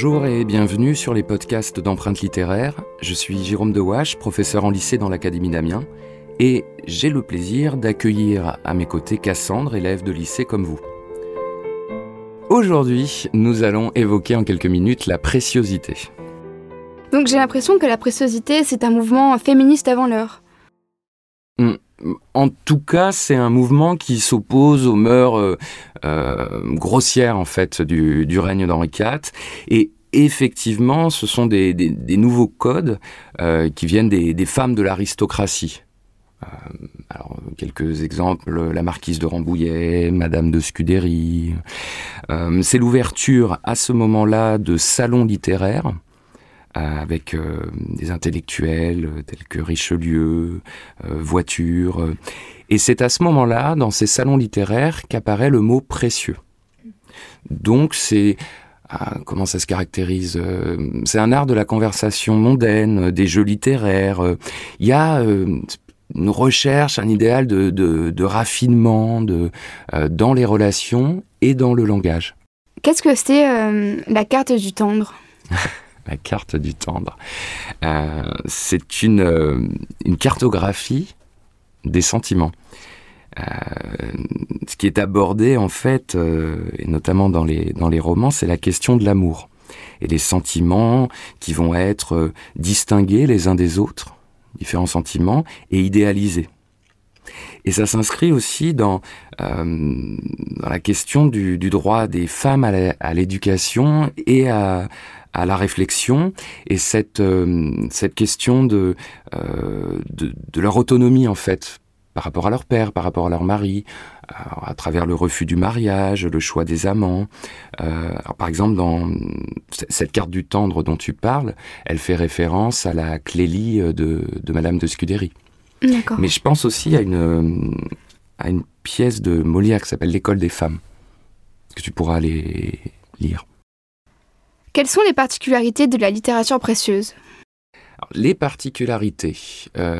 Bonjour et bienvenue sur les podcasts d'Empreintes littéraires. Je suis Jérôme de Wache, professeur en lycée dans l'Académie d'Amiens, et j'ai le plaisir d'accueillir à mes côtés Cassandre, élève de lycée comme vous. Aujourd'hui, nous allons évoquer en quelques minutes la préciosité. Donc j'ai l'impression que la préciosité, c'est un mouvement féministe avant l'heure. En tout cas, c'est un mouvement qui s'oppose aux mœurs grossières, en fait, du règne d'Henri IV. Et effectivement, ce sont des nouveaux codes qui viennent des femmes de l'aristocratie. Alors, quelques exemples, la marquise de Rambouillet, Madame de Scudéry. C'est l'ouverture, à ce moment-là, de salons littéraires, avec des intellectuels tels que Richelieu, Voiture. Et c'est à ce moment-là, dans ces salons littéraires, qu'apparaît le mot « précieux ». Donc c'est... comment ça se caractérise ? C'est un art de la conversation mondaine, des jeux littéraires. Il y a une recherche, un idéal de raffinement dans les relations et dans le langage. Qu'est-ce que c'est la carte du tendre ? La carte du tendre, c'est une cartographie des sentiments. Ce qui est abordé, en fait, et notamment dans les romans, c'est la question de l'amour. Et les sentiments qui vont être distingués les uns des autres, différents sentiments, et idéalisés. Et ça s'inscrit aussi dans la question du droit des femmes à l'éducation et à la réflexion, et cette question de leur autonomie, en fait, par rapport à leur père, par rapport à leur mari, à travers le refus du mariage, le choix des amants. Alors, par exemple, dans cette carte du tendre dont tu parles, elle fait référence à la Clélie de Madame de Scudéry. D'accord. Mais je pense aussi à une pièce de Molière qui s'appelle « L'école des femmes », que tu pourras aller lire. Quelles sont les particularités de la littérature précieuse ? Alors, les particularités,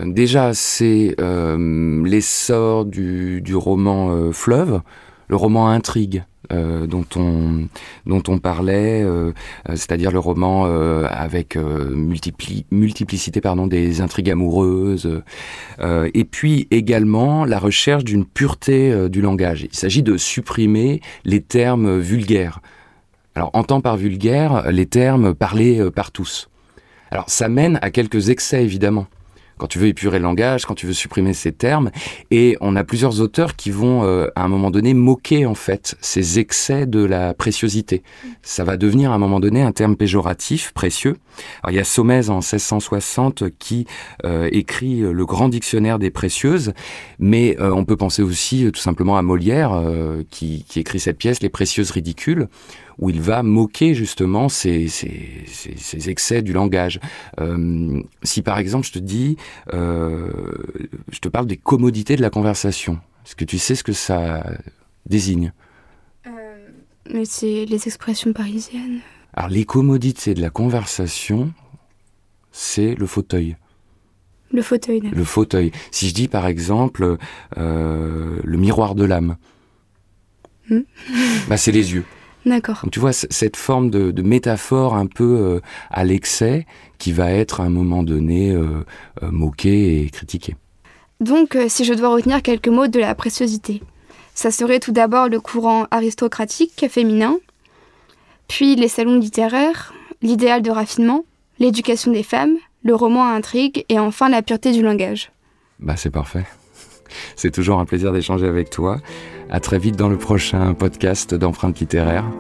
déjà c'est l'essor du roman fleuve, le roman intrigue dont on parlait, c'est-à-dire le roman avec multiplicité, des intrigues amoureuses, et puis également la recherche d'une pureté du langage. Il s'agit de supprimer les termes vulgaires. Alors, entend par vulgaire les termes parlés par tous. Alors, ça mène à quelques excès, évidemment. Quand tu veux épurer le langage, quand tu veux supprimer ces termes. Et on a plusieurs auteurs qui vont, à un moment donné, moquer, en fait, ces excès de la préciosité. Ça va devenir, à un moment donné, un terme péjoratif, précieux. Alors, il y a Somaize, en 1660, qui écrit le grand dictionnaire des précieuses. Mais on peut penser aussi, tout simplement, à Molière, qui écrit cette pièce, « Les précieuses ridicules », où il va moquer justement ces excès du langage. Si par exemple je te parle des commodités de la conversation, est-ce que tu sais ce que ça désigne ? Mais c'est les expressions parisiennes. Alors, les commodités de la conversation, c'est le fauteuil. Le fauteuil, d'accord. Le fauteuil. Si je dis par exemple le miroir de l'âme, c'est les yeux. D'accord. Donc, tu vois, cette forme de métaphore un peu à l'excès qui va être à un moment donné moquée et critiquée. Donc, si je dois retenir quelques mots de la préciosité, ça serait tout d'abord le courant aristocratique féminin, puis les salons littéraires, l'idéal de raffinement, l'éducation des femmes, le roman à intrigue et enfin la pureté du langage. C'est parfait. C'est toujours un plaisir d'échanger avec toi. À très vite dans le prochain podcast d'Empreintes littéraires.